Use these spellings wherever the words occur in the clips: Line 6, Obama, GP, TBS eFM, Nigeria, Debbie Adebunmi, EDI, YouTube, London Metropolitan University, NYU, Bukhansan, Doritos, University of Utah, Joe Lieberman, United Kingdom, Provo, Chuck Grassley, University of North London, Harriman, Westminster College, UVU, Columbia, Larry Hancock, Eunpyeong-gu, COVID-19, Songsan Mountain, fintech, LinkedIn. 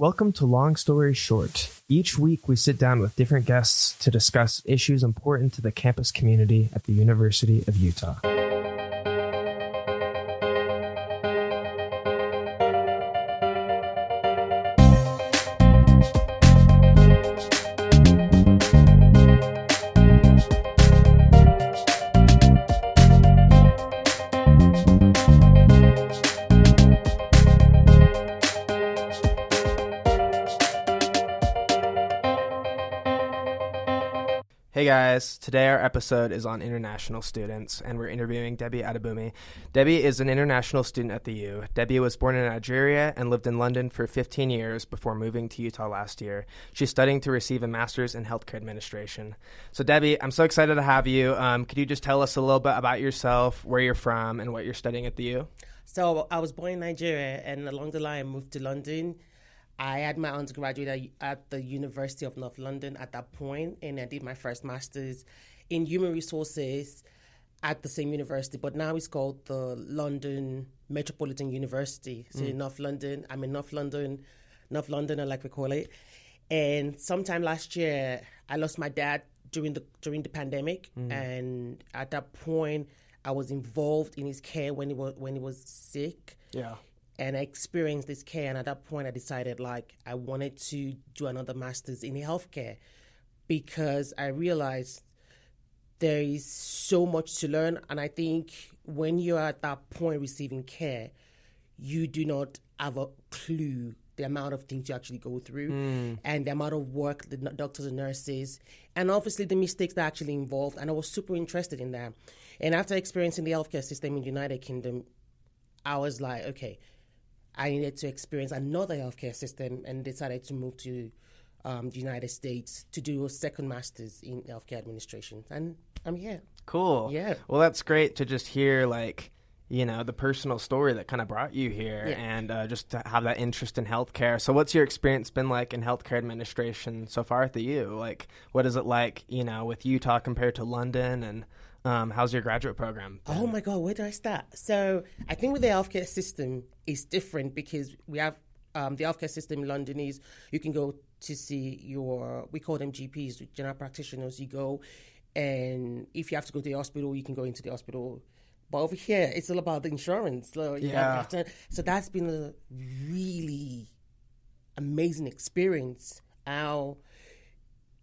Welcome to Long Story Short. Each week we sit down with different guests to discuss issues important to the campus community at the University of Utah. Hey guys, today our episode is on international students, and we're interviewing Debbie Adebunmi. Debbie is an international student at the U. Debbie was born in Nigeria and lived in London for 15 years before moving to Utah last year. She's studying to receive a master's in healthcare administration. So Debbie, I'm so excited to have you. Could you just tell us a little bit about yourself, where you're from, and what you're studying at the U? So I was born in Nigeria, and along the line I moved to London. I had my undergraduate at the University of North London at that point, and I did my first master's in human resources at the same university, but now it's called the London Metropolitan University. So in North London, I'm in North Londoner, like we call it. And sometime last year, I lost my dad during the pandemic, and at that point, I was involved in his care when he was sick. Yeah. And I experienced this care, and at that point I decided I wanted to do another master's in healthcare because I realized there is so much to learn. And I think when you're at that point receiving care, you do not have a clue the amount of things you actually go through and the amount of work the doctors and nurses, and obviously the mistakes that are actually involved. And I was super interested in that. And after experiencing the healthcare system in the United Kingdom, I was like, okay, I needed to experience another healthcare system, and decided to move to the United States to do a second master's in healthcare administration. And I'm here. Cool. Yeah. Well, that's great to just hear, the personal story that kind of brought you here and just to have that interest in healthcare. So what's your experience been like in healthcare administration so far at the U? Like, what is it like, with Utah compared to London, and how's your graduate program been? Oh my God, where do I start? So I think with the healthcare system, it's different because we have the healthcare system in London is you can go to see we call them GPs, general practitioners. You go, and if you have to go to the hospital, you can go into the hospital. But over here, it's all about the insurance. So, so that's been a really amazing experience. How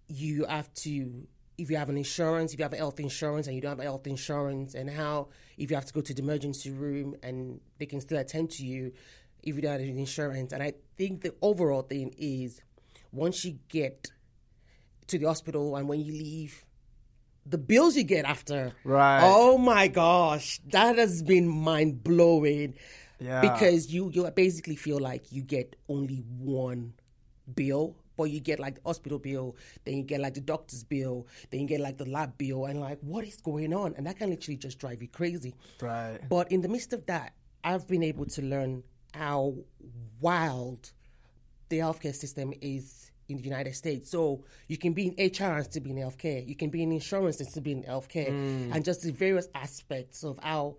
you have to... If you have an insurance, if you have health insurance and you don't have health insurance, and how if you have to go to the emergency room and they can still attend to you if you don't have insurance. And I think the overall thing is once you get to the hospital and when you leave, the bills you get after. Right. Oh, my gosh. That has been mind-blowing because you basically feel like you get only one bill. But you get the hospital bill, then you get the doctor's bill, then you get the lab bill, and what is going on? And that can literally just drive you crazy. Right. But in the midst of that, I've been able to learn how wild the healthcare system is in the United States. So you can be in HR and still be in healthcare. You can be in insurance and still be in healthcare. And just the various aspects of how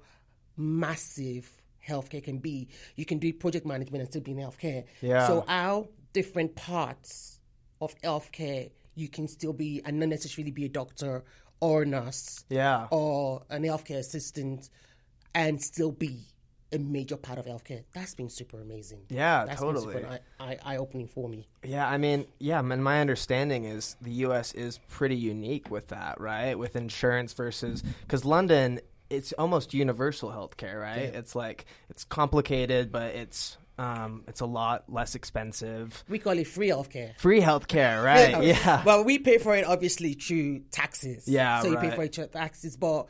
massive healthcare can be. You can do project management and still be in healthcare. Yeah. So how different parts of healthcare you can still be and not necessarily be a doctor or a nurse or an healthcare assistant and still be a major part of healthcare. That's been super amazing. Yeah, that's totally. That's been super eye-opening for me. Yeah, my understanding is the U.S. is pretty unique with that, right? With insurance versus... Because London... It's almost universal healthcare, right? Yeah. It's it's complicated, but it's a lot less expensive. We call it free healthcare. Free healthcare, right? Yeah. Well, we pay for it obviously through taxes. Yeah, so you pay for it through taxes, but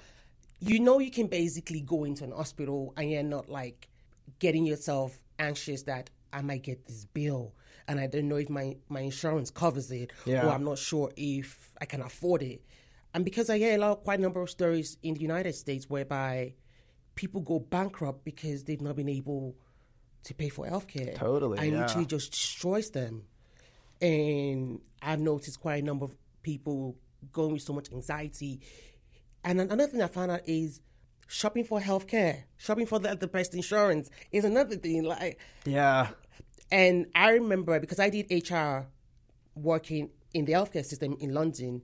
you can basically go into an hospital and you're not getting yourself anxious that I might get this bill and I don't know if my insurance covers it or I'm not sure if I can afford it. And because I hear quite a number of stories in the United States whereby people go bankrupt because they've not been able to pay for healthcare. Totally, and literally just destroys them. And I've noticed quite a number of people going with so much anxiety. And another thing I found out is shopping for healthcare, shopping for the best insurance is another thing. And I remember, because I did HR working in the healthcare system in London,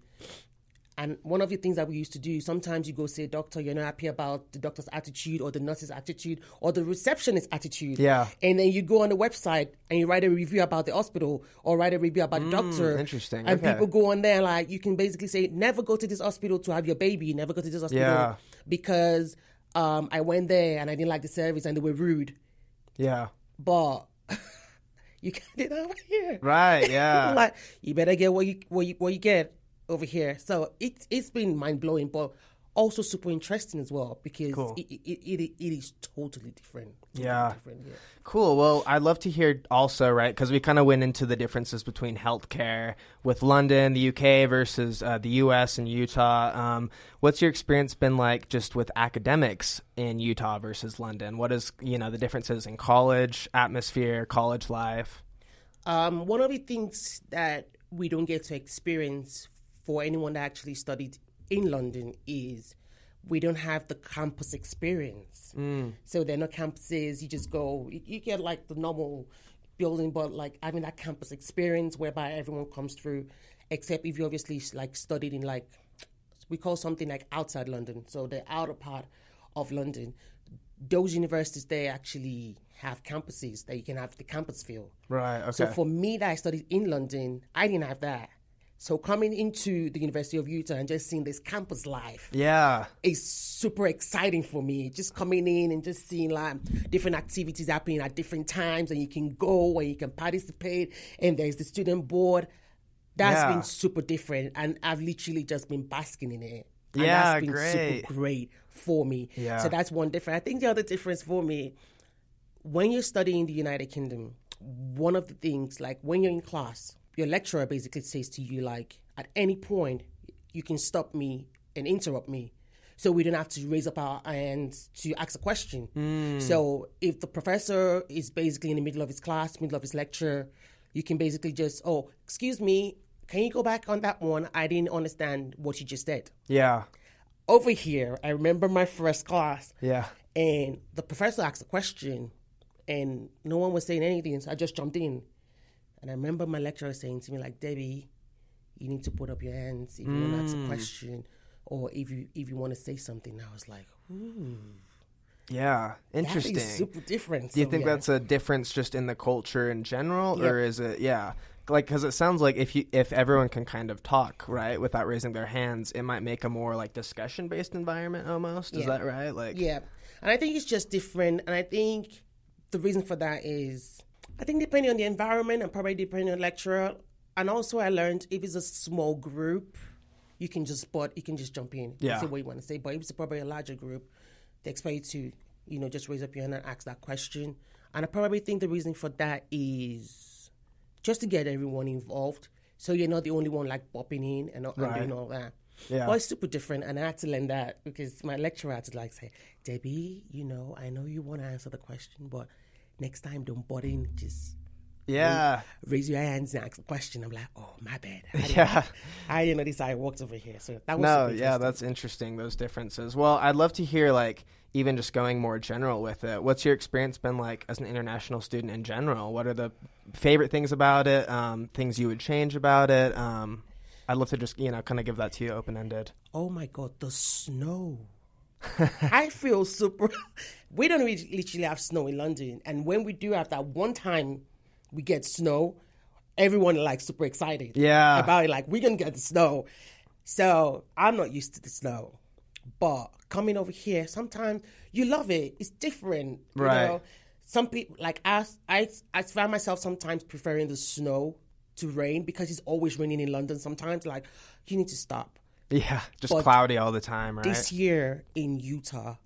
and one of the things that we used to do, sometimes you go say, doctor, you're not happy about the doctor's attitude or the nurse's attitude or the receptionist's attitude. Yeah. And then you go on the website and you write a review about the hospital or write a review about the doctor. Interesting. And people go on there, like, you can basically say, never go to this hospital to have your baby. Never go to this hospital because I went there and I didn't like the service and they were rude. Yeah. But... You can't do that over here, right? Yeah, like you better get what you get over here. So it's been mind blowing, but also super interesting as well because it is totally different. Yeah. Cool. Well, I'd love to hear also, right? Because we kind of went into the differences between healthcare with London, the UK versus the US and Utah. What's your experience been like just with academics in Utah versus London? What is, the differences in college atmosphere, college life? One of the things that we don't get to experience for anyone that actually studied in London is we don't have the campus experience. So they're not campuses. You just go, you get like the normal building, but like having that campus experience whereby everyone comes through, except if you obviously like studied in like, we call something like outside London. So the outer part of London, those universities, they actually have campuses that you can have the campus feel. Right. Okay. So for me that I studied in London, I didn't have that. So coming into the University of Utah and just seeing this campus life is super exciting for me. Just coming in and just seeing like different activities happening at different times and you can go and you can participate and there's the student board. That's been super different and I've literally just been basking in it. And that's been super great for me. Yeah. So that's one difference. I think the other difference for me, when you're studying in the United Kingdom, one of the things, like when you're in class, your lecturer basically says to you, like, at any point, you can stop me and interrupt me. So we don't have to raise up our hands to ask a question. So if the professor is basically in the middle of his class, middle of his lecture, you can basically just, oh, excuse me, can you go back on that one? I didn't understand what you just said. Yeah. Over here, I remember my first class. Yeah. And the professor asked a question and no one was saying anything. So I just jumped in. And I remember my lecturer saying to me, like, Debbie, you need to put up your hands if you want to ask a question or if you want to say something. And I was like, yeah, interesting. That is super different. Do you think that's a difference just in the culture in general? Yep. Or is it, like, because it sounds like if everyone can kind of talk, right, without raising their hands, it might make a more, like, discussion-based environment almost. Is that right? Like, yeah. And I think it's just different. And I think the reason for that is... I think depending on the environment and probably depending on the lecturer. And also I learned if it's a small group, you can just jump in. Yeah. Say what you want to say. But if it's probably a larger group, they expect you to, just raise up your hand and ask that question. And I probably think the reason for that is just to get everyone involved. So you're not the only one like popping in and doing all that. Yeah. But it's super different, and I had to learn that because my lecturer had to like say, Debbie, I know you want to answer the question, but next time, don't butt in. Just raise your hands and ask a question. I'm like, oh, my bad. I didn't know this. I walked over here. So that was that's interesting. Those differences. Well, I'd love to hear like even just going more general with it. What's your experience been like as an international student in general? What are the favorite things about it? Things you would change about it? I'd love to just kind of give that to you open ended. Oh my God, the snow. I feel super. We don't literally have snow in London, and when we do have that one time, we get snow. Everyone like super excited, about it. Like we're gonna get the snow. So I'm not used to the snow, but coming over here, sometimes you love it. It's different, right? Some people like I find myself sometimes preferring the snow to rain because it's always raining in London. Sometimes like you need to stop. Yeah, but cloudy all the time, right? This year in Utah,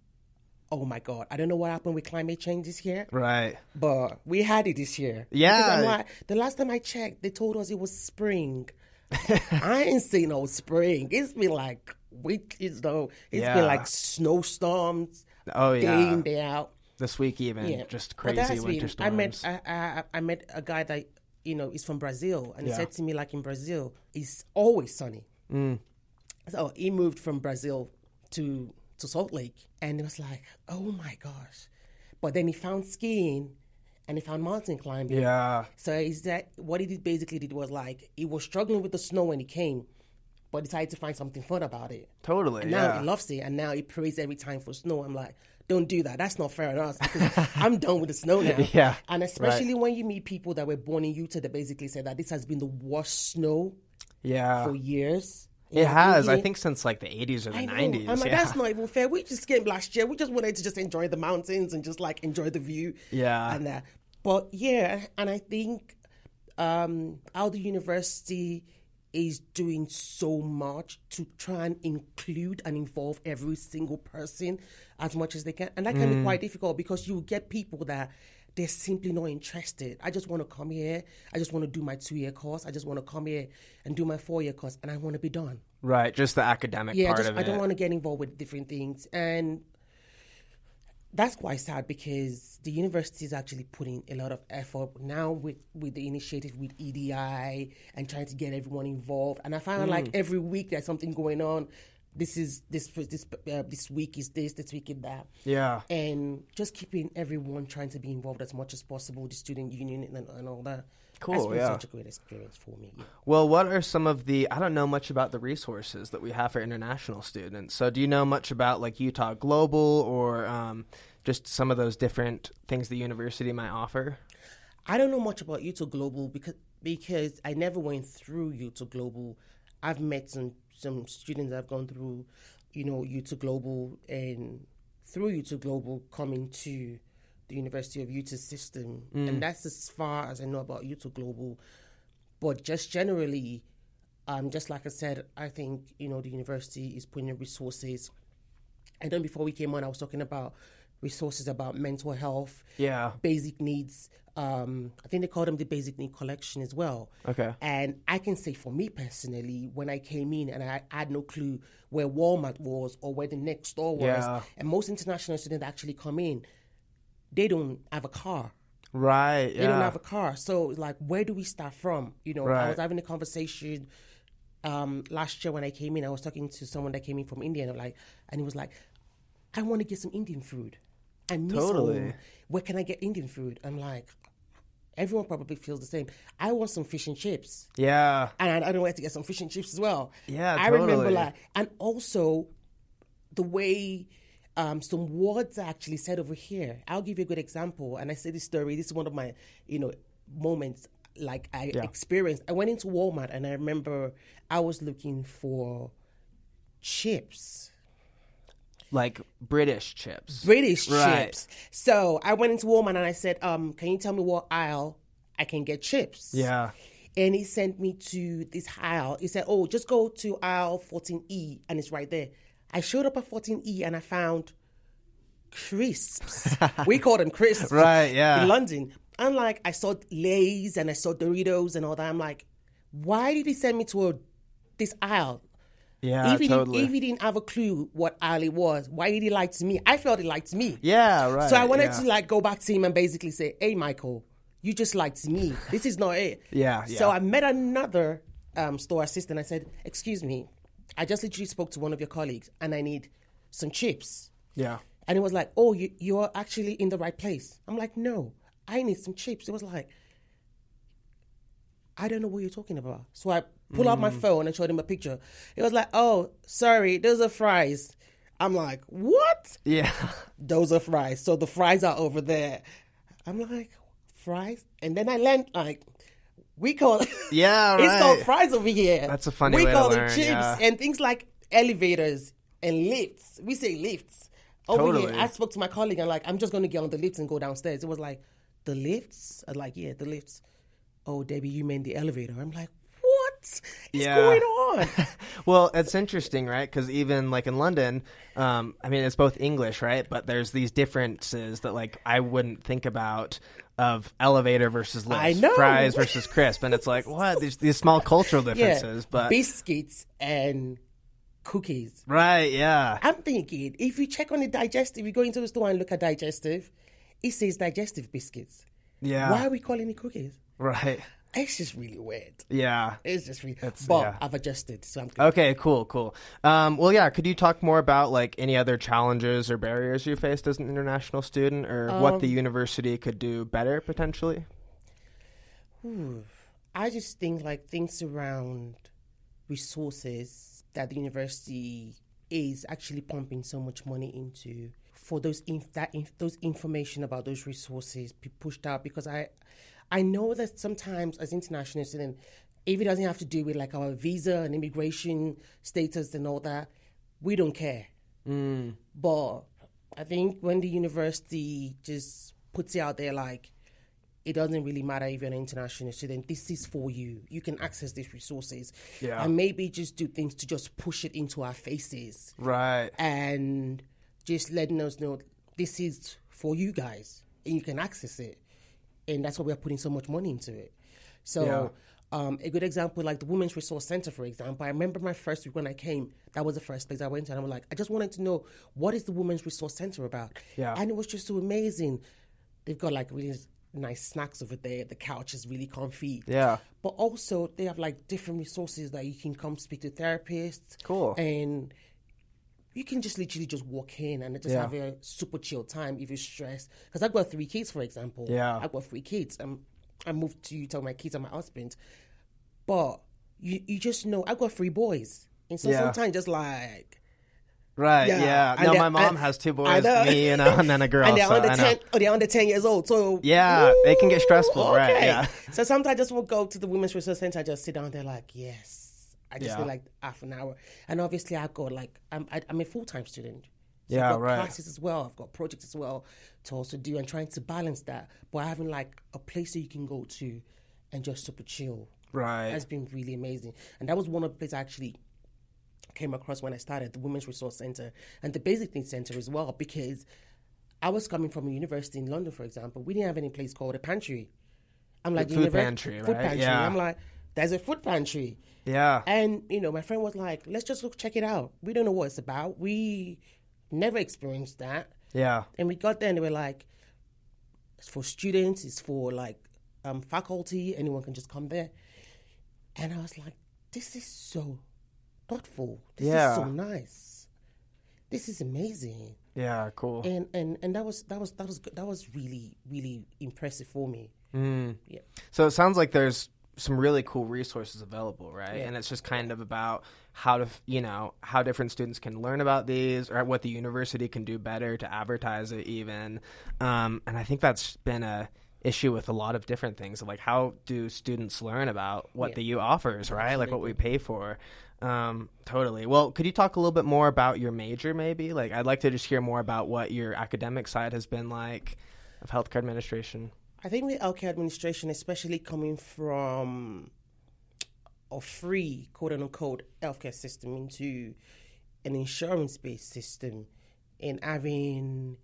oh my God, I don't know what happened with climate change this year. Right. But we had it this year. Yeah. I'm like, the last time I checked, they told us it was spring. I ain't seen no spring. It's been like weeks though. It's been like snowstorms. Oh yeah. Day in, day out. This week even, just crazy winter storms. I met a guy that, is from Brazil, and he said to me, like in Brazil, it's always sunny. So he moved from Brazil to Salt Lake, and it was like, oh my gosh. But then he found skiing, and he found mountain climbing. Yeah. So is that what he basically did was like he was struggling with the snow when he came, but decided to find something fun about it. Totally. And now he loves it, and now he prays every time for snow. I'm like, don't do that. That's not fair on us because I'm done with the snow now. Yeah. And especially when you meet people that were born in Utah that basically said that this has been the worst snow for years. It has. I think since like the 80s or the 90s. I'm like, that's not even fair. We just came last year. We just wanted to just enjoy the mountains and just like enjoy the view. Yeah. And that. But yeah, and I think how the university is doing so much to try and include and involve every single person as much as they can. And that can be quite difficult because you get people that they're simply not interested. I just want to come here. I just want to do my 2-year course. I just want to come here and do my 4-year course, and I want to be done. Right, just the academic part of it. I don't want to get involved with different things. And that's quite sad because the university is actually putting a lot of effort now with the initiative with EDI and trying to get everyone involved. And I find like every week there's something going on. This week is this week is that. Yeah. And just keeping everyone trying to be involved as much as possible, the student union and all that. Cool, that's been such a great experience for me. Yeah. Well, what are some of the, I don't know much about the resources that we have for international students. So do you know much about like Utah Global or just some of those different things the university might offer? I don't know much about Utah Global because I never went through Utah Global. I've met some students that have gone through, U2 Global and through U2 Global coming to the University of Utah system. And that's as far as I know about U2 Global. But just generally, just like I said, I think, the university is putting in resources. I know before we came on, I was talking about resources about mental health, basic needs. I think they call them the basic need collection as well. Okay. And I can say for me personally, when I came in and I had no clue where Walmart was or where the next store was, and most international students actually come in, they don't have a car. Right, They don't have a car. So, like, where do we start from? I was having a conversation last year when I came in. I was talking to someone that came in from India, and he was like, I want to get some Indian food. I miss home. Where can I get Indian food? I'm like, everyone probably feels the same. I want some fish and chips. Yeah. And I don't know where to get some fish and chips as well. Yeah, I remember and also the way some words are actually said over here. I'll give you a good example. And I say this story. This is one of my, moments I experienced. I went into Walmart and I remember I was looking for chips. Like British chips. So I went into Walmart and I said, can you tell me what aisle I can get chips? Yeah. And he sent me to this aisle. He said, just go to aisle 14E and it's right there. I showed up at 14E and I found crisps. We call them crisps. Right, yeah. In London. And I saw Lay's and I saw Doritos and all that. I'm like, why did he send me to this aisle? Yeah, if he didn't have a clue what Ali was, why did he lie to me? I felt he lied to me. Yeah, right. So I wanted to go back to him and basically say, hey, Michael, you just lied to me. This is not it. Yeah. So I met another store assistant. I said, excuse me, I just literally spoke to one of your colleagues and I need some chips. Yeah. And it was like, you are actually in the right place. I'm like, no, I need some chips. It was like, I don't know what you're talking about. So I pulled out my phone and showed him a picture. He was like, sorry, those are fries. I'm like, what? Yeah. Those are fries. So the fries are over there. I'm like, fries? And then I learned, we call it. Yeah, right. It's called fries over here. That's a funny way to learn. We call them chips and things like elevators and lifts. We say lifts. Over here, I spoke to my colleague and I'm just going to get on the lift and go downstairs. It was like, the lifts? I was like, yeah, the lifts. Oh, Debbie, you meant the elevator. I'm like, what is going on? Well, it's interesting, right? Because even in London, it's both English, right? But there's these differences that I wouldn't think about of elevator versus lift, I know. Fries versus crisp. And it's like, what? There's these small cultural differences. Yeah. But biscuits and cookies. Right, yeah. I'm thinking, if you check on the digestive, you go into the store and look at digestive, it says digestive biscuits. Yeah. Why are we calling it cookies? Right. It's just really weird. Yeah. It's just really... But yeah. I've adjusted, so I'm good. Okay, cool. Well, yeah, could you talk more about, like, any other challenges or barriers you faced as an international student, or what the university could do better, potentially? I just think, like, things around resources that the university is actually pumping so much money into, for those information about those resources be pushed out, because I know that sometimes as international students, if it doesn't have to do with like our visa and immigration status and all that, we don't care. But I think when the university just puts it out there like, it doesn't really matter if you're an international student, this is for you. You can access these resources. Yeah. And maybe just do things to just push it into our faces. Right. And just letting us know this is for you guys and you can access it. And that's why we're putting so much money into it. So a good example, like the Women's Resource Center, for example. I remember my first week when I came, that was the first place I went to. And I'm like, I just wanted to know, what is the Women's Resource Center about? Yeah. And it was just so amazing. They've got like really nice snacks over there. The couch is really comfy. Yeah. But also they have like different resources that you can come speak to therapists. Cool. And you can just literally just walk in and just have a super chill time if you're stressed. Because I've got 3 kids, for example. Yeah. I've got 3 kids. I moved to Utah with my kids and my husband. But you just know, I've got 3 boys. And so sometimes just like... Right, yeah. No, my mom has 2 boys, me and then a girl. And they're, they're under 10 years old, so... Yeah, it can get stressful, right, yeah. So sometimes I just will go to the Women's Resource Center, I just sit down there like, yes. I just feel like half an hour. And obviously I've got like, I'm a full-time student. So I've got classes as well. I've got projects as well to also do, and trying to balance that. But having like a place that you can go to and just super chill. Right. That's been really amazing. And that was one of the places I actually came across when I started, the Women's Resource Center and the Basic Needs Center as well, because I was coming from a university in London, for example. We didn't have any place called a pantry. I'm like, food pantry. Yeah. I'm like, there's a food pantry. Yeah. And, you know, my friend was like, let's just check it out. We don't know what it's about. We never experienced that. Yeah. And we got there and they were like, it's for students, it's for like faculty, anyone can just come there. And I was like, this is so thoughtful. This is so nice. This is amazing. Yeah, cool. And that was really, really impressive for me. Yeah. So it sounds like there's some really cool resources available, right? Yeah. And it's just kind of about how to, you know, how different students can learn about these, or what the university can do better to advertise it even. And I think that's been a issue with a lot of different things. Like, how do students learn about what the U offers, right? Absolutely. Like what we pay for. Totally. Well, could you talk a little bit more about your major maybe? Like, I'd like to just hear more about what your academic side has been like of healthcare administration. I think with healthcare administration, especially coming from a free, quote-unquote, healthcare system into an insurance-based system, and having,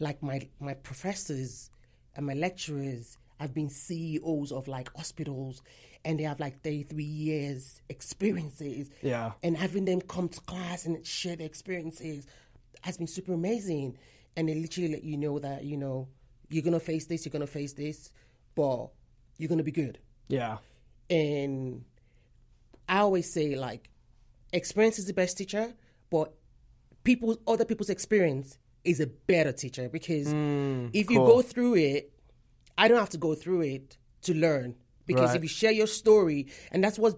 like, my professors and my lecturers have been CEOs of, like, hospitals, and they have, like, 33 years experiences. Yeah. And having them come to class and share their experiences has been super amazing. And they literally let you know that, you know, you're going to face this, but you're going to be good. Yeah. And I always say, like, experience is the best teacher, but other people's experience is a better teacher, because if you go through it, I don't have to go through it to learn. Because if you share your story, and that's what's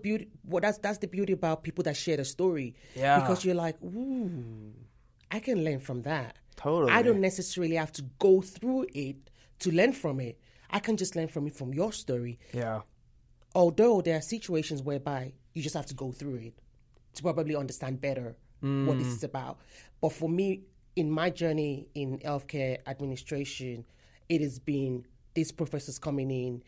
that's the beauty about people that share the story. Yeah. Because you're like, ooh, I can learn from that. Totally. I don't necessarily have to go through it to learn from it. I can just learn from it from your story. Yeah. Although there are situations whereby you just have to go through it to probably understand better what this is about. But for me, in my journey in healthcare administration, it has been these professors coming in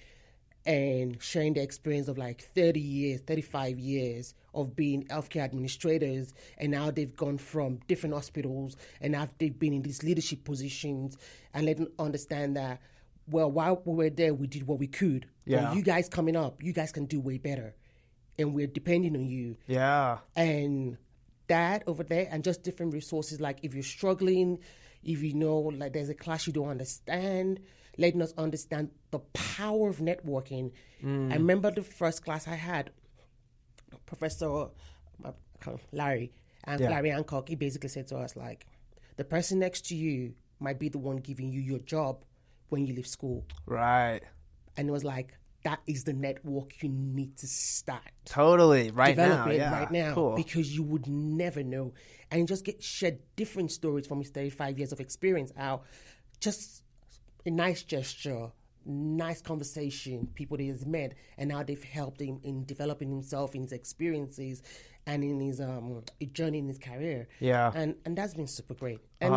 and sharing the experience of like 30 years, 35 years of being healthcare administrators, and now they've gone from different hospitals and now they've been in these leadership positions, and let them understand that, well, while we were there, we did what we could. Yeah. Well, you guys coming up, you guys can do way better, and we're depending on you. Yeah. And that over there, and just different resources, like if you're struggling, if you know, like there's a class you don't understand, letting us understand the power of networking. I remember the first class I had, Professor Larry, and Larry Hancock, he basically said to us, like, the person next to you might be the one giving you your job when you leave school. Right. And it was like, that is the network you need to start. Totally. Develop it right now. Cool. Because you would never know. And just get shared different stories from his 35 years of experience out. Just a nice gesture, nice conversation, people that he's met, and how they've helped him in developing himself, in his experiences, and in his journey in his career. Yeah. And that's been super great. And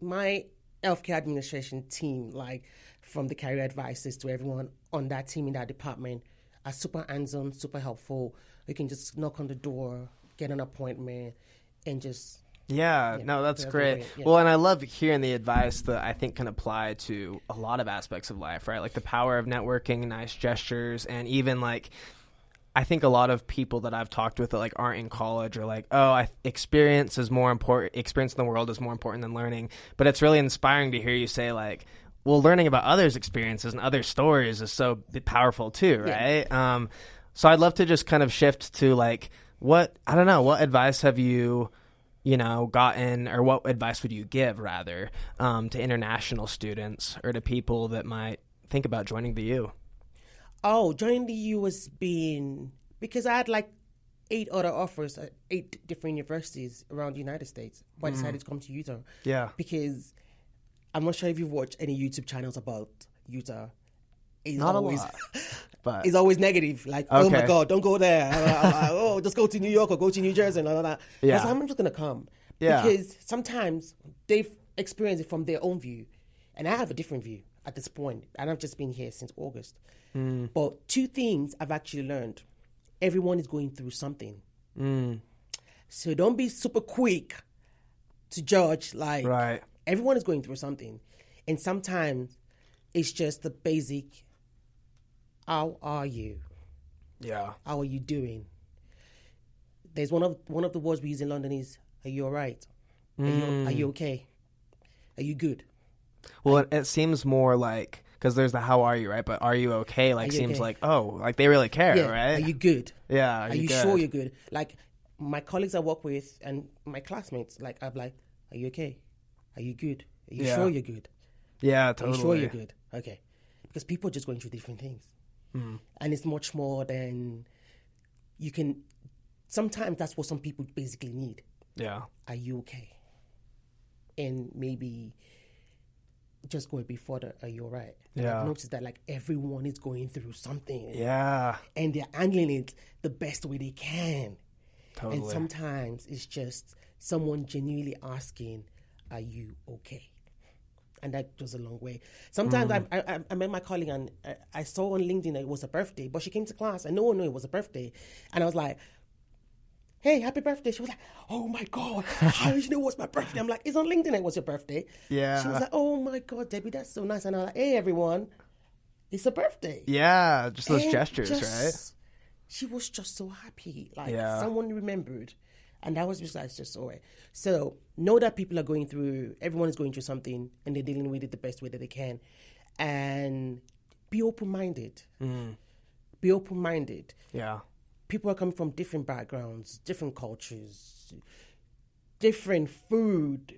my healthcare administration team, like, from the career advisors to everyone on that team in that department, are super hands-on, super helpful. You can just knock on the door, get an appointment, and just... that's great. Yeah. Well, and I love hearing the advice that I think can apply to a lot of aspects of life, right? Like the power of networking, nice gestures, and even like... I think a lot of people that I've talked with that like aren't in college are like, experience is more important. Experience in the world is more important than learning. But it's really inspiring to hear you say like, well, learning about others' experiences and other stories is so powerful too, right? Yeah. So I'd love to just kind of shift to like, what advice have you gotten, or what advice would you give rather to international students or to people that might think about joining the U? Oh, joining the U has been, because I had like 8 other offers at 8 different universities around the United States, but I decided to come to Utah. Yeah. Because I'm not sure if you've watched any YouTube channels about Utah. Not always a lot, but... It's always negative. Like, oh my God, don't go there. Just go to New York or go to New Jersey and all that. Yeah. That's why I'm just going to come. Yeah. Because sometimes they've experienced it from their own view, and I have a different view at this point, and I've just been here since August. But 2 things I've actually learned. Everyone is going through something. So don't be super quick to judge. Like, right. Everyone is going through something. And sometimes it's just the basic, how are you? Yeah. How are you doing? There's one of the words we use in London is, are you all right? Are you okay? Are you good? Well, it seems more like... Because there's the how are you, right? But are you okay? Like, seems okay? Like, oh, like they really care, right? Are you good? Yeah. Are you sure you're good? Like, my colleagues I work with and my classmates, like, I'm like, are you okay? Are you good? Are you sure you're good? Yeah, totally. Are you sure you're good? Okay. Because people are just going through different things. And it's much more than you can. Sometimes that's what some people basically need. Yeah. Are you okay? And maybe. Just going before the, are you all right? And I've noticed that like everyone is going through something. Yeah. And they're handling it the best way they can. Totally. And sometimes it's just someone genuinely asking, are you okay? And that goes a long way. Sometimes I met my colleague and I saw on LinkedIn that it was her birthday, but she came to class and no one knew it was her birthday. And I was like, hey, happy birthday. She was like, oh my God, how did you know it was my birthday? I'm like, it's on LinkedIn it was your birthday. Yeah. She was like, oh my God, Debbie, that's so nice. And I was like, hey, everyone, it's a birthday. Yeah, just those gestures, right? She was just so happy. Like, someone remembered. And that was just, like, just so right. So, know that people are going through, everyone is going through something, and they're dealing with it the best way that they can. And be open-minded. Be open-minded. Yeah. People are coming from different backgrounds, different cultures, different food.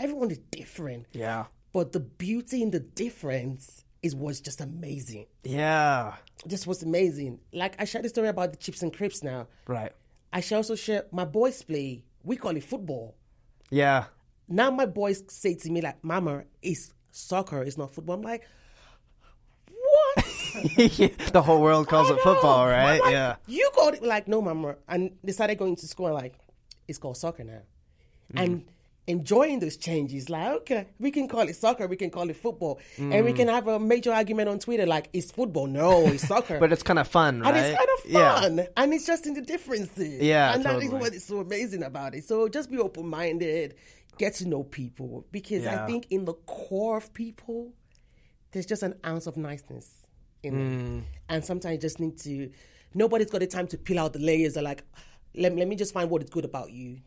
Everyone is different. Yeah. But the beauty in the difference is what's just amazing. Yeah. Just what's amazing. Like, I shared the story about the chips and crepes now. Right. I shall also share my boys play. We call it football. Yeah. Now my boys say to me, like, Mama, it's soccer, it's not football. I'm like... The whole world calls it football, right? Mama, yeah. You called it like, no, Mama. And they started going to school and like, it's called soccer now. And enjoying those changes, like, okay, we can call it soccer, we can call it football. And we can have a major argument on Twitter, like, it's football, no, it's soccer. But it's kind of fun, right? And it's kind of fun. Yeah. And it's just in the differences. Yeah, and totally. That is what is so amazing about it. So just be open-minded, get to know people. Because I think in the core of people, there's just an ounce of niceness. And sometimes you just need to, nobody's got the time to peel out the layers. They're like, let me just find what is good about you.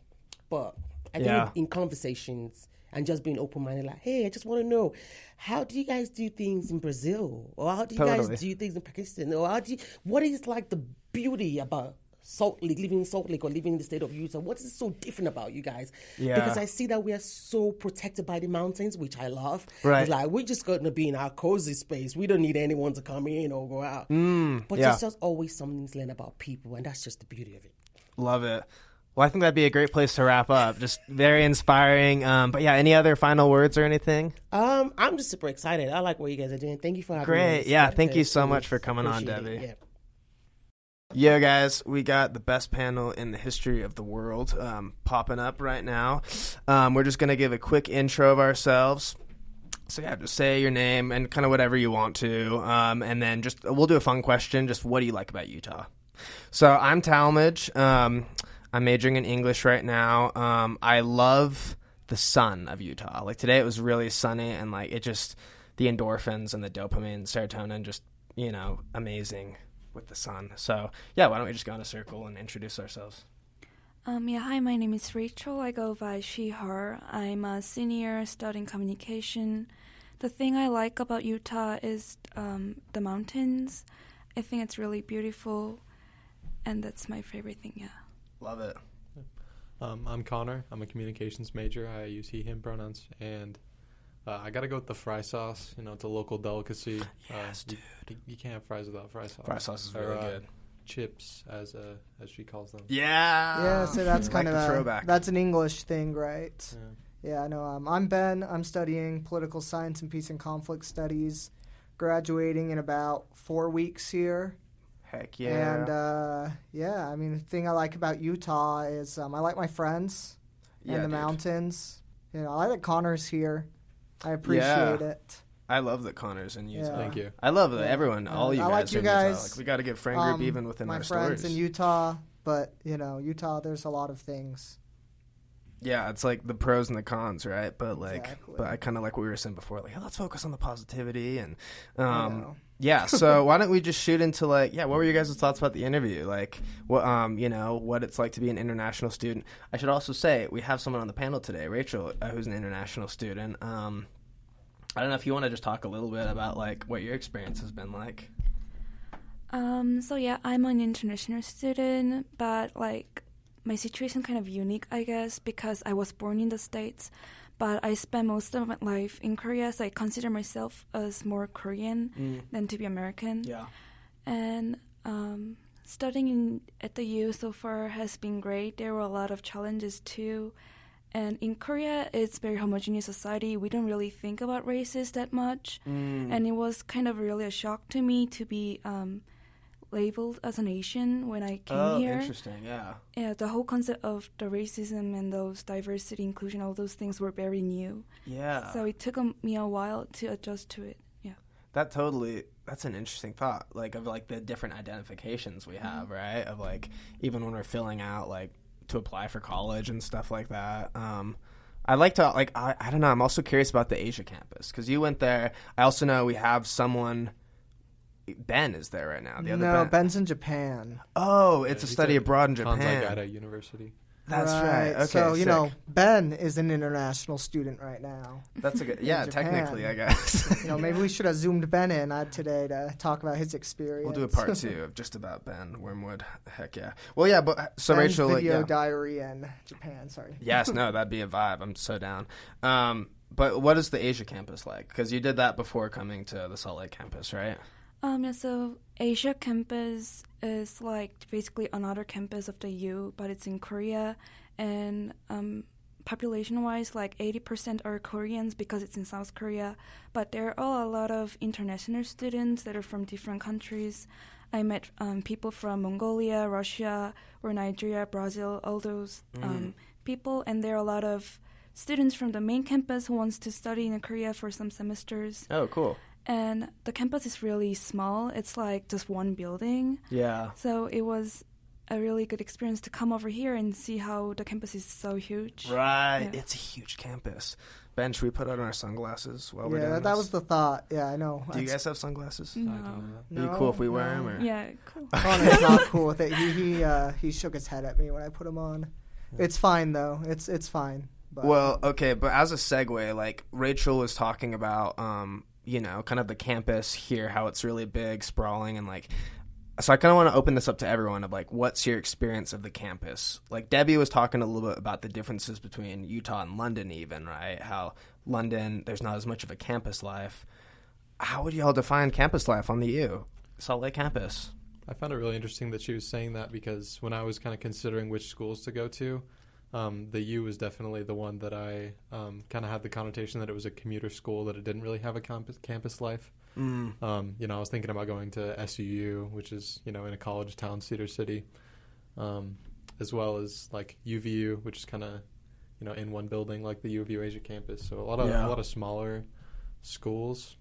But I think in conversations, and just being open-minded, like, hey, I just want to know, how do you guys do things in Brazil? Or how do you guys do things in Pakistan? Or how do you, what is, like, the beauty about Salt Lake, living in Salt Lake or living in the state of Utah? What is so different about you guys? Yeah. Because I see that we are so protected by the mountains, which I love. Right. It's like, we're just going to be in our cozy space. We don't need anyone to come in or go out. But there's just always something to learn about people, and that's just the beauty of it. Love it. Well, I think that'd be a great place to wrap up. Just very inspiring. But yeah, any other final words or anything? I'm just super excited. I like what you guys are doing. Thank you for having me. Great. Yeah, thank you so much for coming on, Debbie. Yeah. Yeah, guys, we got the best panel in the history of the world popping up right now. We're just going to give a quick intro of ourselves. So yeah, just say your name and kind of whatever you want to. And then just we'll do a fun question. Just what do you like about Utah? So I'm Talmadge. I'm majoring in English right now. I love the sun of Utah. Like today it was really sunny and like it just the endorphins and the dopamine, serotonin, just, you know, amazing with the sun. So yeah, why don't we just go in a circle and introduce ourselves? Yeah, hi, my name is Rachel. I go by she, her. I'm a senior studying communication. The thing I like about Utah is the mountains. I think it's really beautiful and that's my favorite thing, yeah. Love it. I'm Connor. I'm a communications major. I use he, him pronouns. And I got to go with the fry sauce. You know, it's a local delicacy. Yes, dude. You can't have fries without fry sauce. Fry sauce is really good. Chips, as she calls them. Yeah. Yeah, so that's kind of a throwback. That's an English thing, right? Yeah, I know. I'm Ben. I'm studying political science and peace and conflict studies, graduating in about 4 weeks here. Heck yeah. And, yeah, I mean, the thing I like about Utah is I like my friends and the mountains. You know, I like that Connor's here. I appreciate it. I love that Connor's in Utah. Yeah. Thank you. I love that everyone, all you guys are in Utah. Like, we got to get friend group even within our stories. My friends in Utah, but, you know, Utah, there's a lot of things. Yeah, it's like the pros and the cons, right? But like, but I kind of like what we were saying before, like, hey, let's focus on the positivity and, yeah. So why don't we just shoot into like, yeah, what were your guys' thoughts about the interview? Like, what, you know, what it's like to be an international student. I should also say we have someone on the panel today, Rachel, who's an international student. I don't know if you want to just talk a little bit about like what your experience has been like. So yeah, I'm an international student, but like, my situation kind of unique, I guess, because I was born in the States, but I spent most of my life in Korea, so I consider myself as more Korean than to be American. Yeah. And studying at the U so far has been great. There were a lot of challenges too. And in Korea, it's very homogeneous society. We don't really think about races that much. And it was kind of really a shock to me to be labeled as an Asian when I came here. Oh, interesting, yeah. Yeah, the whole concept of the racism and those diversity, inclusion, all those things were very new. Yeah. So it took me a while to adjust to it, yeah. That's an interesting thought, like, of, like, the different identifications we have, right? Of, like, even when we're filling out, like, to apply for college and stuff like that, I like to, like, I don't know, I'm also curious about the Asia campus, because you went there. I also know we have someone... Ben is there right now. Ben's in Japan. Oh, it's a study abroad in Japan. Kanagawa University. That's right. Okay, so, you know, Ben is an international student right now. That's a good, yeah, technically, I guess. You know, maybe we should have zoomed Ben in today to talk about his experience. We'll do a part two of just about Ben Wormwood. Heck yeah. Well, yeah, but so Ben's Rachel. Video diary in Japan, sorry. Yes, no, that'd be a vibe. I'm so down. But what is the Asia campus like? Because you did that before coming to the Salt Lake campus, right? Yeah, so Asia campus is like basically another campus of the U, but it's in Korea. And population-wise, like 80% are Koreans because it's in South Korea. But there are all a lot of international students that are from different countries. I met people from Mongolia, Russia, or Nigeria, Brazil, all those people. And there are a lot of students from the main campus who wants to study in Korea for some semesters. Oh, cool. And the campus is really small. It's like just one building. Yeah. So it was a really good experience to come over here and see how the campus is so huge. Right. Yeah. It's a huge campus. Ben, should we put on our sunglasses while we're doing this? Yeah, that was the thought. Yeah, I know. Do you guys have sunglasses? No. I don't know. No. Are you cool if we wear them? Or? Yeah, cool. Connor's not cool with it. He shook his head at me when I put them on. Yeah. It's fine, though. It's fine. But, well, okay, but as a segue, like Rachel was talking about, you know, kind of the campus here, how it's really big, sprawling, and like, so I kind of want to open this up to everyone of like, what's your experience of the campus? Like Debbie was talking a little bit about the differences between Utah and London even, right? How London, there's not as much of a campus life. How would y'all define campus life on the U, Salt Lake campus? I found it really interesting that she was saying that because when I was kind of considering which schools to go to, the U was definitely the one that I kind of had the connotation that it was a commuter school, that it didn't really have a campus life. Mm. You know, I was thinking about going to SUU, which is, you know, in a college town, Cedar City, as well as like UVU, which is kind of, you know, in one building like the U of U Asia campus. So a lot of smaller schools.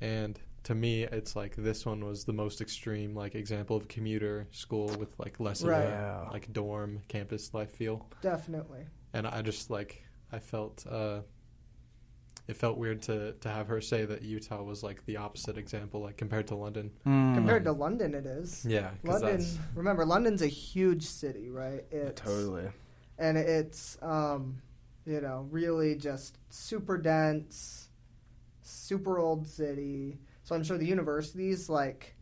And to me, it's like this one was the most extreme, like example of commuter school with like less of a like dorm campus life feel. Definitely. And I just like I felt it felt weird to have her say that Utah was like the opposite example, like compared to London. Mm. Compared to London, it is. Yeah, London. Remember, London's a huge city, right? It's, totally. And it's you know, really just super dense, super old city. So I'm sure the universities, like,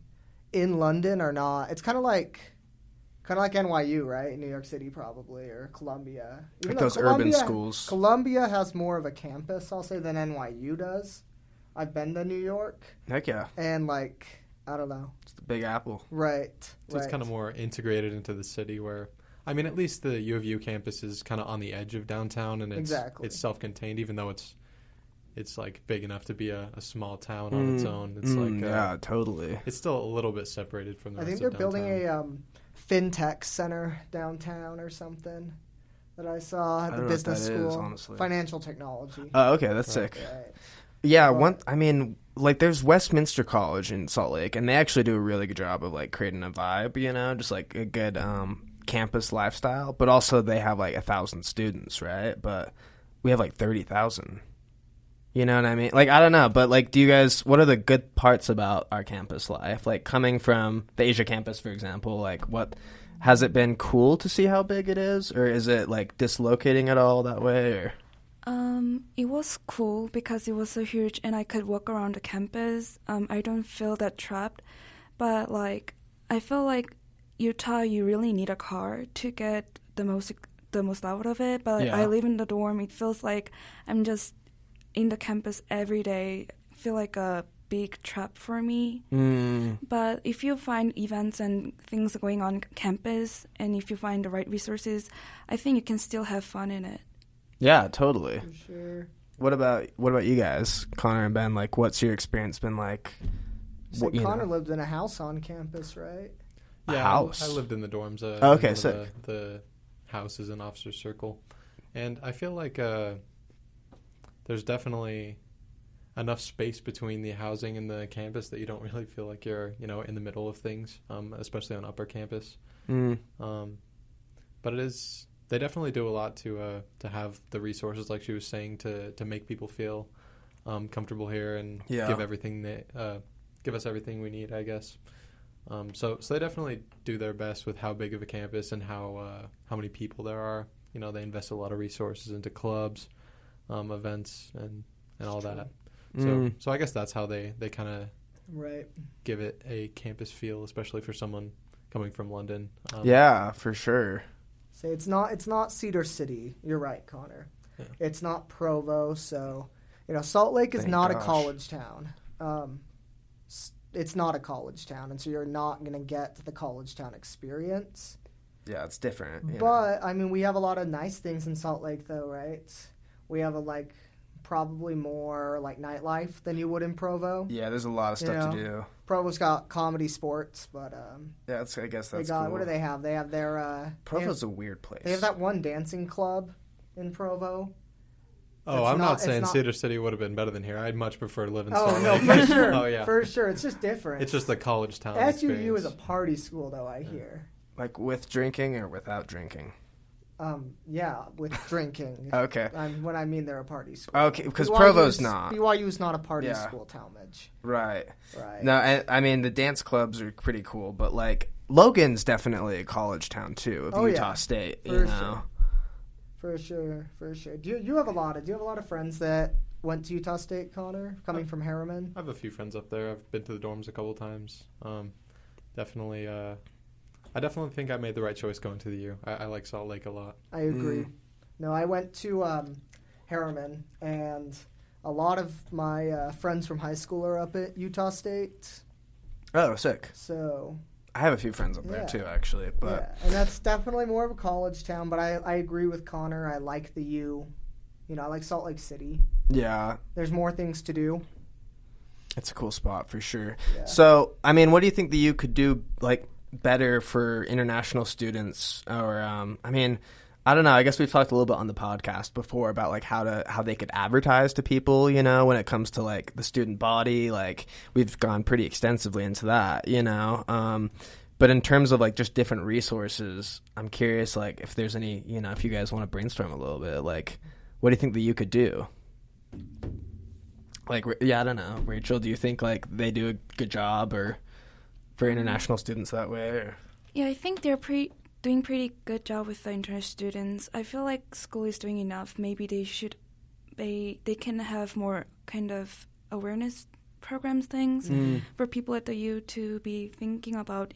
in London are not... It's kind of like NYU, right? In New York City, probably, or Columbia. Even like those urban schools. Columbia has more of a campus, I'll say, than NYU does. I've been to New York. Heck yeah. And, like, I don't know. It's the Big Apple. Right. So it's kind of more integrated into the city where... I mean, at least the U of U campus is kind of on the edge of downtown, and it's self-contained, even though it's like big enough to be a small town on its own. It's like yeah, totally. It's still a little bit separated from the rest of downtown. I think they're building a fintech center downtown or something that I saw at the business school. Is, honestly. Financial technology. Oh, okay, that's sick. Right. Yeah, there's Westminster College in Salt Lake, and they actually do a really good job of like creating a vibe, you know, just like a good campus lifestyle. But also they have like 1,000 students, right? But we have like 30,000. You know what I mean? Like, I don't know, but, like, do you guys, what are the good parts about our campus life? Like, coming from the Asia campus, for example, like, what, has it been cool to see how big it is? Or is it, like, dislocating at all that way? Or? It was cool because it was so huge and I could walk around the campus. I don't feel that trapped. But, like, I feel like Utah, you really need a car to get the most out of it. But I live in the dorm. It feels like I'm just... in the campus every day feel like a big trap for me. Mm. But if you find events and things going on campus and if you find the right resources, I think you can still have fun in it. Yeah, totally. For sure. What about you guys, Connor and Ben? Like, what's your experience been like? So Connor lived in a house on campus, right? Yeah, I lived in the dorms. Okay, so the house is an officer's circle. And I feel like... there's definitely enough space between the housing and the campus that you don't really feel like you're, you know, in the middle of things, especially on upper campus. Mm. But it is, they definitely do a lot to have the resources, like she was saying, to make people feel comfortable here and give us everything we need, I guess. So they definitely do their best with how big of a campus and how many people there are. You know, they invest a lot of resources into clubs. Events and all that. So I guess that's how they kind of give it a campus feel, especially for someone coming from London. Yeah, for sure. So it's not Cedar City. You're right, Connor. Yeah. It's not Provo. So, you know, Salt Lake is a college town. It's not a college town, and so you're not going to get the college town experience. Yeah, it's different. But, know. I mean, we have a lot of nice things in Salt Lake, though, right? We have probably more like nightlife than you would in Provo. Yeah, there's a lot of stuff to do. Provo's got comedy, sports, but I guess that's cool. What do they have? They have their Provo's a weird place. They have that one dancing club in Provo. Oh, I'm not saying Cedar City would have been better than here. I'd much prefer to live in Salt Lake. No, for sure. Oh yeah, for sure. It's just different. It's just the college town. SUU is a party school, though. I hear. Like with drinking or without drinking. With drinking. Okay. When I mean they're a party school. Okay, because Provo's not. BYU's not a party school, Talmadge. Right. Right. No, I mean, the dance clubs are pretty cool, but, like, Logan's definitely a college town, too, of Utah State, you know. Sure. For sure, for sure. Do you have a lot of friends that went to Utah State, Connor, coming from Harriman? I have a few friends up there. I've been to the dorms a couple times. Definitely, I definitely think I made the right choice going to the U. I like Salt Lake a lot. I agree. No, I went to Harriman, and a lot of my friends from high school are up at Utah State. Oh, sick. So I have a few friends up there, too, actually. But yeah, and that's definitely more of a college town, but I agree with Connor. I like the U. You know, I like Salt Lake City. Yeah. There's more things to do. It's a cool spot, for sure. Yeah. So, I mean, what do you think the U could do, like, better for international students? Or, I mean, I don't know. I guess we've talked a little bit on the podcast before about, like, how they could advertise to people, you know, when it comes to, like, the student body. Like, we've gone pretty extensively into that, you know. But in terms of, like, just different resources, I'm curious, like, if there's any, you know, if you guys want to brainstorm a little bit, like, what do you think the U could do? Like, yeah, I don't know. Rachel, do you think, like, they do a good job or for international students that way? Or? Yeah, I think they're doing pretty good job with the international students. I feel like school is doing enough. Maybe they can have more kind of awareness programs things for people at the U to be thinking about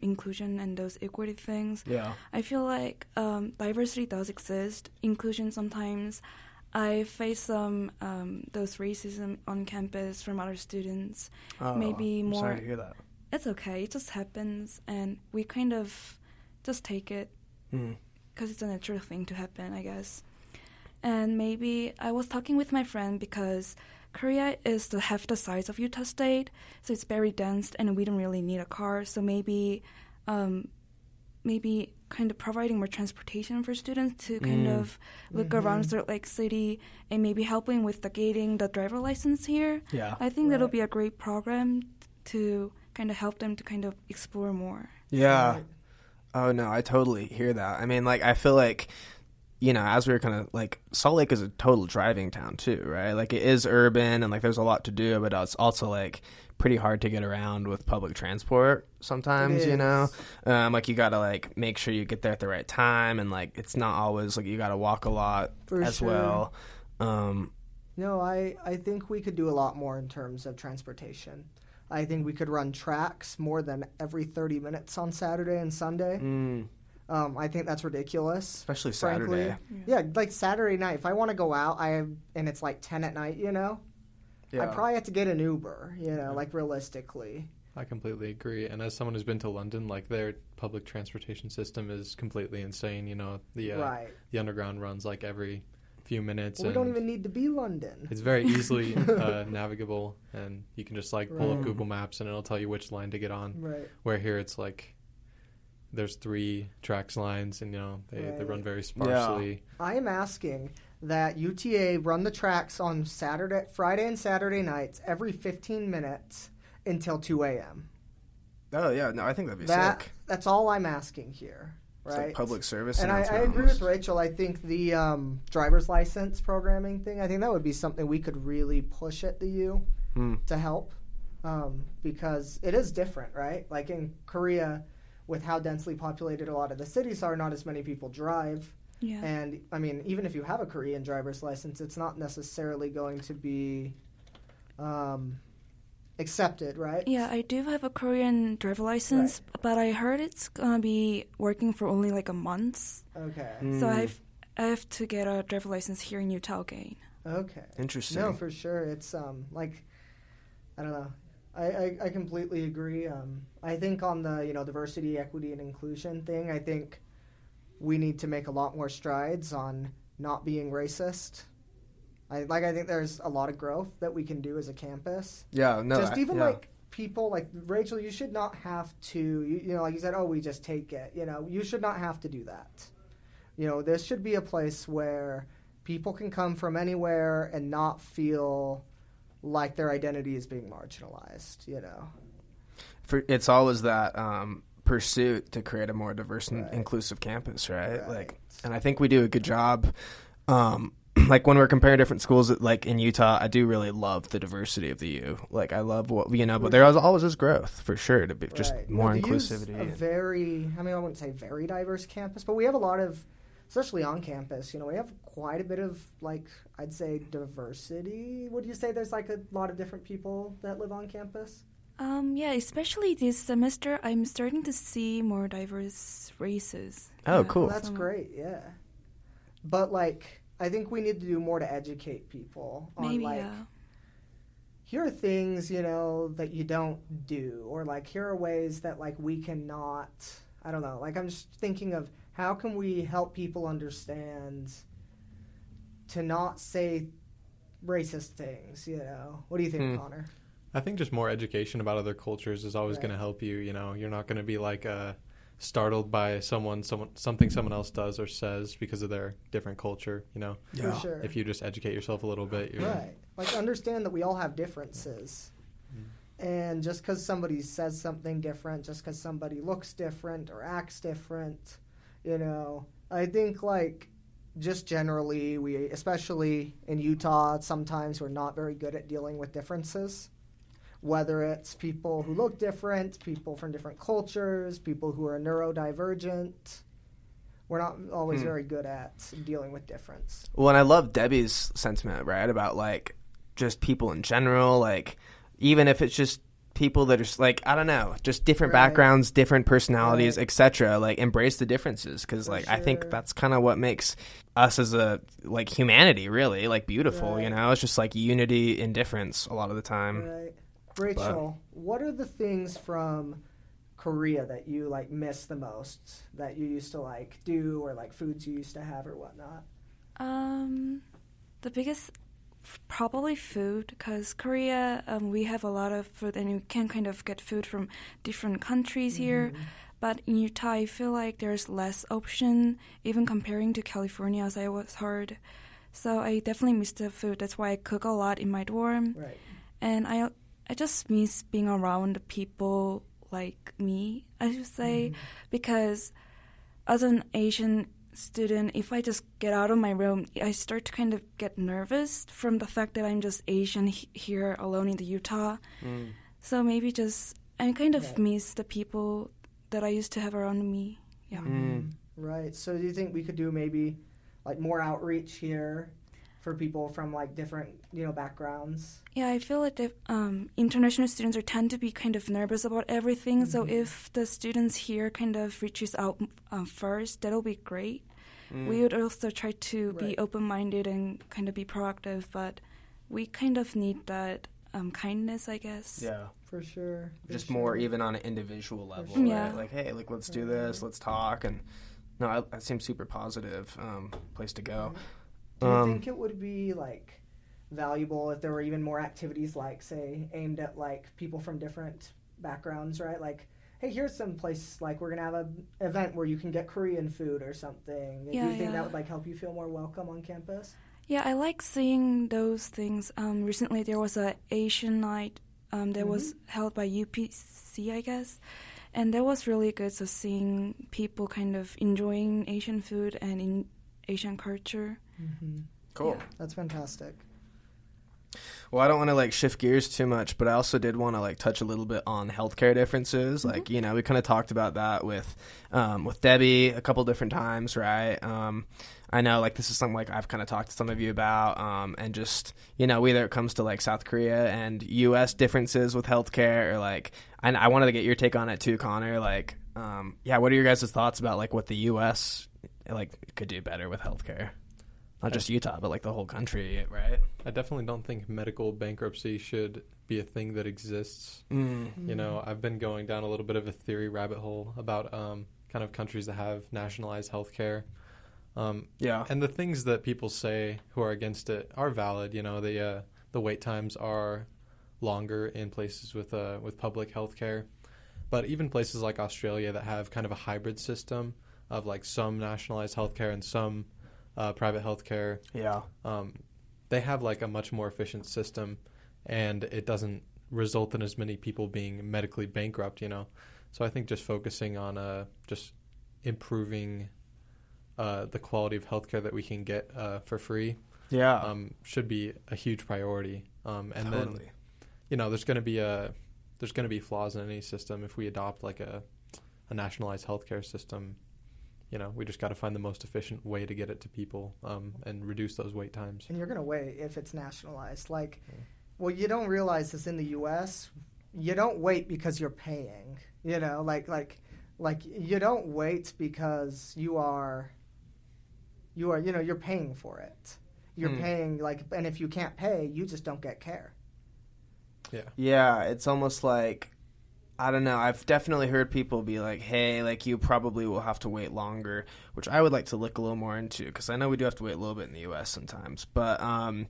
inclusion and those equity things. Yeah, I feel like diversity does exist. Inclusion sometimes. I face some those racism on campus from other students. Oh, maybe more. I'm sorry to hear that. It's okay. It just happens, and we kind of just take it because it's a natural thing to happen, I guess. And maybe I was talking with my friend because Korea is half the size of Utah State, so it's very dense, and we don't really need a car. So maybe, kind of providing more transportation for students to kind of look around Salt Lake City and maybe helping with the getting the driver license here. Yeah, I think that'll be a great program to kind of help them to kind of explore more. Yeah. Right. Oh, no, I totally hear that. I mean, like, I feel like, you know, as we were kind of, like, Salt Lake is a total driving town, too, right? Like, it is urban, and, like, there's a lot to do, but it's also, like, pretty hard to get around with public transport sometimes, you know? Like, you got to, like, make sure you get there at the right time, and, like, it's not always, like, you got to walk a lot well. No, I think we could do a lot more in terms of transportation. I think we could run tracks more than every 30 minutes on Saturday and Sunday. I think that's ridiculous. Especially Saturday. Yeah, like Saturday night. If I want to go out and it's like 10 at night, you know, I probably have to get an Uber, you know, like realistically. I completely agree. And as someone who's been to London, like their public transportation system is completely insane. You know, the underground runs like every few minutes. Well, we don't even need to be London. It's very easily navigable, and you can just like pull up Google Maps and it'll tell you which line to get on. Right. Where here it's like there's 3 track lines and you know they run very sparsely. Yeah. I am asking that UTA run the tracks on Friday and Saturday nights every 15 minutes until 2 a.m. Oh yeah, no, I think that'd be sick. That's all I'm asking here. Right. Like public service. And I agree with Rachel. I think the driver's license programming thing, I think that would be something we could really push at the U to help because it is different, right? Like in Korea, with how densely populated a lot of the cities are, not as many people drive. Yeah. And, I mean, even if you have a Korean driver's license, it's not necessarily going to be accepted, right? Yeah, I do have a Korean driver license, but I heard it's gonna be working for only like a month. Okay. So I have to get a driver license here in Utah again. Okay. Interesting. No, for sure. It's like I don't know. I completely agree. I think on the diversity, equity, and inclusion thing, I think we need to make a lot more strides on not being racist. I think there's a lot of growth that we can do as a campus. Yeah, no. Just even like people like Rachel, you should not have to. You know, like you said, oh, we just take it. You know, you should not have to do that. You know, this should be a place where people can come from anywhere and not feel like their identity is being marginalized. You know, it's always that pursuit to create a more diverse and inclusive campus, right? Like, and I think we do a good job. Like, when we're comparing different schools, like, in Utah, I do really love the diversity of the U. Like, I love what, you know, but there is always this growth, for sure, to be just more inclusivity. I wouldn't say very diverse campus, but we have a lot of especially on campus, you know, we have quite a bit of, like, I'd say diversity. Would you say there's, like, a lot of different people that live on campus? Yeah, especially this semester, I'm starting to see more diverse races. Oh, yeah. Cool. That's great, yeah. But, like, I think we need to do more to educate people on, here are things, you know, that you don't do, or, like, here are ways that, like, we cannot, I don't know, like, I'm just thinking of how can we help people understand to not say racist things, you know? What do you think, Connor? I think just more education about other cultures is always going to help you, you know. You're not going to be, like, startled by something someone else does or says because of their different culture, you know. Yeah. For sure. If you just educate yourself a little bit. Right. Like, understand that we all have differences. Mm-hmm. And just because somebody says something different, just because somebody looks different or acts different, you know, I think, like, just generally we, especially in Utah, sometimes we're not very good at dealing with differences. Whether it's people who look different, people from different cultures, people who are neurodivergent. We're not always very good at dealing with difference. Well, and I love Debbie's sentiment, right, about, like, just people in general. Like, even if it's just people that are, like, I don't know, just different backgrounds, different personalities, etc. Like, embrace the differences because, like, I think that's kind of what makes us as a, like, humanity really, like, beautiful, you know? It's just, like, unity in difference a lot of the time. Right. Rachel, what are the things from Korea that you, like, miss the most that you used to, like, do, or, like, foods you used to have or whatnot? The biggest, probably food, because Korea, we have a lot of food, and you can kind of get food from different countries here. But in Utah, I feel like there's less option, even comparing to California, as I was heard. So I definitely miss the food. That's why I cook a lot in my dorm. Right. And I just miss being around people like me, I should say, because as an Asian student, if I just get out of my room, I start to kind of get nervous from the fact that I'm just Asian here alone in the Utah. So maybe just I kind of miss the people that I used to have around me. Yeah. Right. So do you think we could do maybe, like, more outreach here? For people from, like, different, you know, backgrounds. Yeah, I feel like international students tend to be kind of nervous about everything. So if the students here kind of reaches out first, that'll be great. We would also try to be open-minded and kind of be proactive, but we kind of need that kindness, I guess. Yeah, for sure. Just more even on an individual level, right? Yeah. Like, hey, like, let's do this, let's talk, and no, that seems super positive place to go. Right. Do you think it would be, like, valuable if there were even more activities, like, say, aimed at, like, people from different backgrounds, right? Like, hey, here's some place, like, we're going to have an event where you can get Korean food or something. Yeah, do you think that would, like, help you feel more welcome on campus? Yeah, I like seeing those things. Recently there was an Asian night that was held by UPC, I guess. And that was really good, so seeing people kind of enjoying Asian food and Asian culture. Cool. Yeah, that's fantastic. Well, I don't want to, like, shift gears too much, but I also did want to, like, touch a little bit on healthcare differences. Like, you know, we kind of talked about that with Debbie a couple different times, right? I know, like, this is something, like, I've kind of talked to some of you about, and just, you know, whether it comes to, like, South Korea and U.S. differences with healthcare, or, like, and I wanted to get your take on it too, Connor. Like, what are your guys' thoughts about, like, what the U.S. like could do better with healthcare? Not just Utah, but, like, the whole country, right? I definitely don't think medical bankruptcy should be a thing that exists. You know, I've been going down a little bit of a theory rabbit hole about kind of countries that have nationalized health care. And the things that people say who are against it are valid. You know, the wait times are longer in places with public health care. But even places like Australia that have kind of a hybrid system of, like, some nationalized health care and some private healthcare. Yeah. They have, like, a much more efficient system, and it doesn't result in as many people being medically bankrupt, you know. So I think just focusing on just improving the quality of healthcare that we can get for free. Yeah. Should be a huge priority. And totally. Then, you know, there's going to be flaws in any system if we adopt, like, a nationalized healthcare system. you know, we just got to find the most efficient way to get it to people and reduce those wait times. And you're going to wait if it's nationalized. Like, what you don't realize is in the U.S., you don't wait because you're paying, you know, like you don't wait because you are, you know, you're paying for it. You're paying, like, and if you can't pay, you just don't get care. Yeah. Yeah, it's almost like, I don't know, I've definitely heard people be like, hey, like, you probably will have to wait longer, which I would like to look a little more into, because I know we do have to wait a little bit in the U.S. sometimes, but I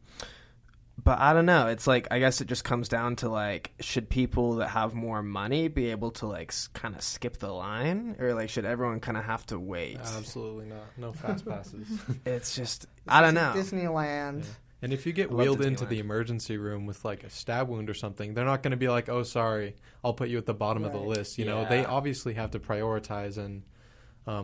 don't know, it's like, I guess it just comes down to, like, should people that have more money be able to, like, kind of skip the line, or, like, should everyone kind of have to wait? Absolutely not. No fast passes. It's just, I don't know. Disneyland. Yeah. And if you get wheeled into the emergency room with, like, a stab wound or something, they're not going to be like, oh, sorry, I'll put you at the bottom of the list. You know, they obviously have to prioritize and,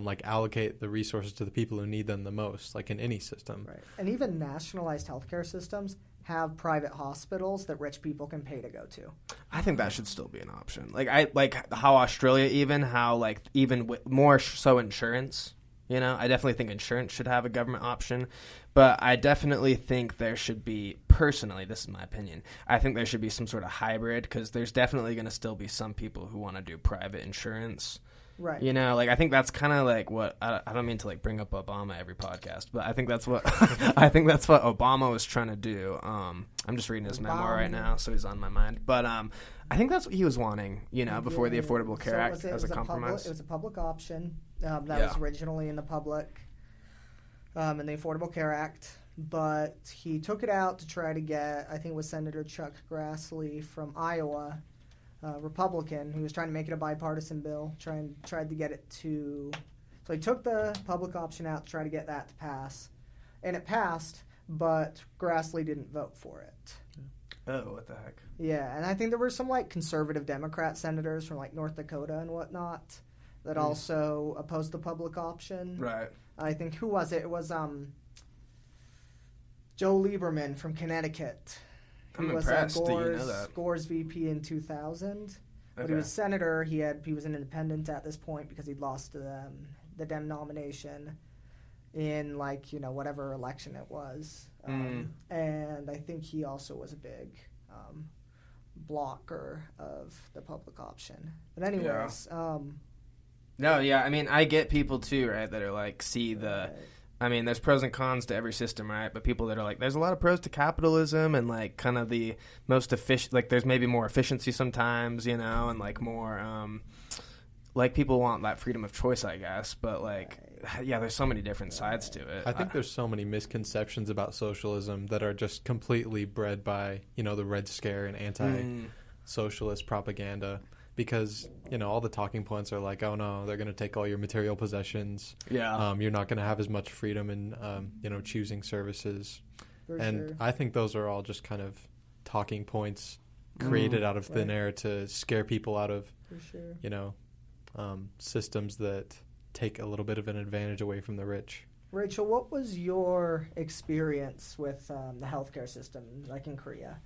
like, allocate the resources to the people who need them the most, like in any system. Right. And even nationalized healthcare systems have private hospitals that rich people can pay to go to. I think that should still be an option. Like, I like how Australia even, how, like, even more so insurance. You know, I definitely think insurance should have a government option, but I definitely think there should be, personally, this is my opinion, I think there should be some sort of hybrid, because there's definitely going to still be some people who want to do private insurance. Right. You know, like, I think that's kind of like what, I don't mean to, like, bring up Obama every podcast, but I think that's what, I think that's what Obama was trying to do. I'm just reading his memoir right now, so he's on my mind. But I think that's what he was wanting, you know, before the Affordable Care Act as a compromise. It was a public option. That was originally in the public, in the Affordable Care Act. But he took it out to try to get, I think it was Senator Chuck Grassley from Iowa, Republican, who was trying to make it a bipartisan bill, tried to get it to... So he took the public option out to try to get that to pass. And it passed, but Grassley didn't vote for it. Oh, what the heck. Yeah, and I think there were some, like, conservative Democrat senators from, like, North Dakota and whatnot that also opposed the public option. Right. I think, who was it? It was Joe Lieberman from Connecticut. I'm impressed. Did you know that? Gore's VP in 2000. Okay. But he was senator. He was an independent at this point because he'd lost the Dem nomination in, like, you know, whatever election it was. And I think he also was a big blocker of the public option. But anyways... Yeah. No, yeah, I mean, I get people, too, right, that are like, see the, I mean, there's pros and cons to every system, right, but people that are like, there's a lot of pros to capitalism and, like, kind of the most efficient, like, there's maybe more efficiency sometimes, you know, and, like, more, like, people want that freedom of choice, I guess, but, like, yeah, there's so many different sides to it. I think there's so many misconceptions about socialism that are just completely bred by, you know, the Red Scare and anti-socialist propaganda. Because, you know, all the talking points are like, oh, no, they're going to take all your material possessions. Yeah. You're not going to have as much freedom in, you know, choosing services. For sure. I think those are all just kind of talking points created out of thin air to scare people out of, you know, systems that take a little bit of an advantage away from the rich. Rachel, what was your experience with the healthcare system, like in Korea?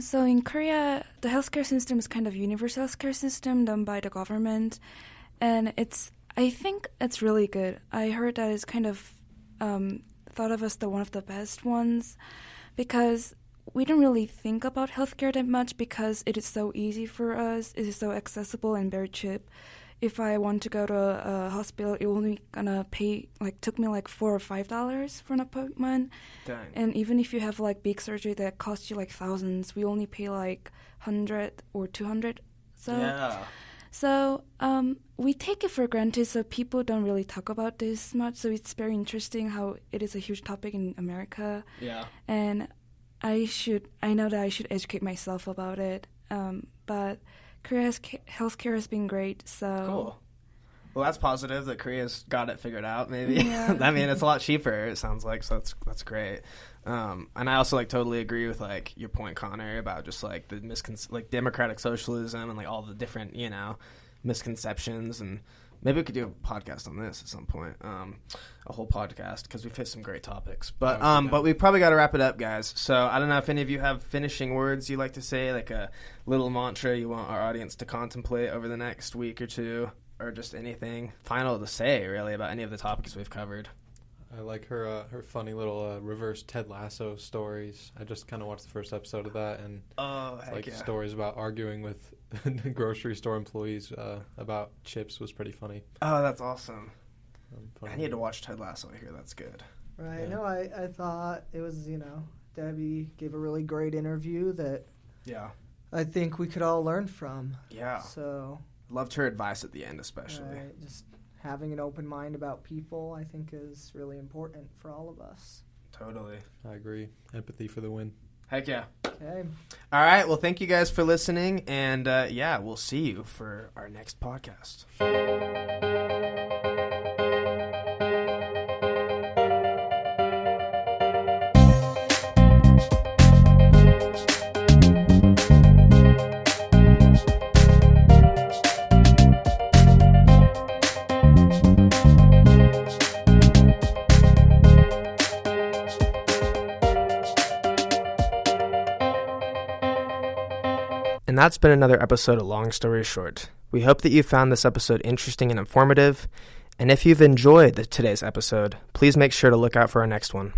So in Korea, the healthcare system is kind of universal healthcare system done by the government, and I think it's really good. I heard that it's kind of thought of as one of the best ones, because we don't really think about healthcare that much because it is so easy for us. It is so accessible and very cheap. If I want to go to a hospital, it only gonna pay, like, took me like $4 or $5 for an appointment. Dang. And even if you have, like, big surgery that costs you like thousands, we only pay like 100 or 200. So we take it for granted. So people don't really talk about this much. So it's very interesting how it is a huge topic in America. Yeah. And I know that I should educate myself about it. But Korea's healthcare has been great, so... Cool. Well, that's positive that Korea's got it figured out, maybe. Yeah. I mean, it's a lot cheaper, it sounds like, so that's great. And I also, like, totally agree with, like, your point, Connor, about just, like, the democratic socialism and, like, all the different, you know, misconceptions. And maybe we could do a podcast on this at some point, a whole podcast, because we've hit some great topics. But but we probably got to wrap it up, guys. So I don't know if any of you have finishing words you like to say, like a little mantra you want our audience to contemplate over the next week or two. or just anything final to say, really, about any of the topics we've covered. I like her funny little reverse Ted Lasso stories. I just kind of watched the first episode of that, and stories about arguing with grocery store employees about chips was pretty funny. Oh, that's awesome. I need to watch Ted Lasso here. That's good. Right. Yeah. No, I thought it was, Debbie gave a really great interview that I think we could all learn from. Yeah. So loved her advice at the end, especially. Right, just having an open mind about people, I think, is really important for all of us. Totally. I agree. Empathy for the win. Heck yeah. Okay. All right. Well, thank you guys for listening. And, we'll see you for our next podcast. And that's been another episode of Long Story Short. We hope that you found this episode interesting and informative. And if you've enjoyed today's episode, please make sure to look out for our next one.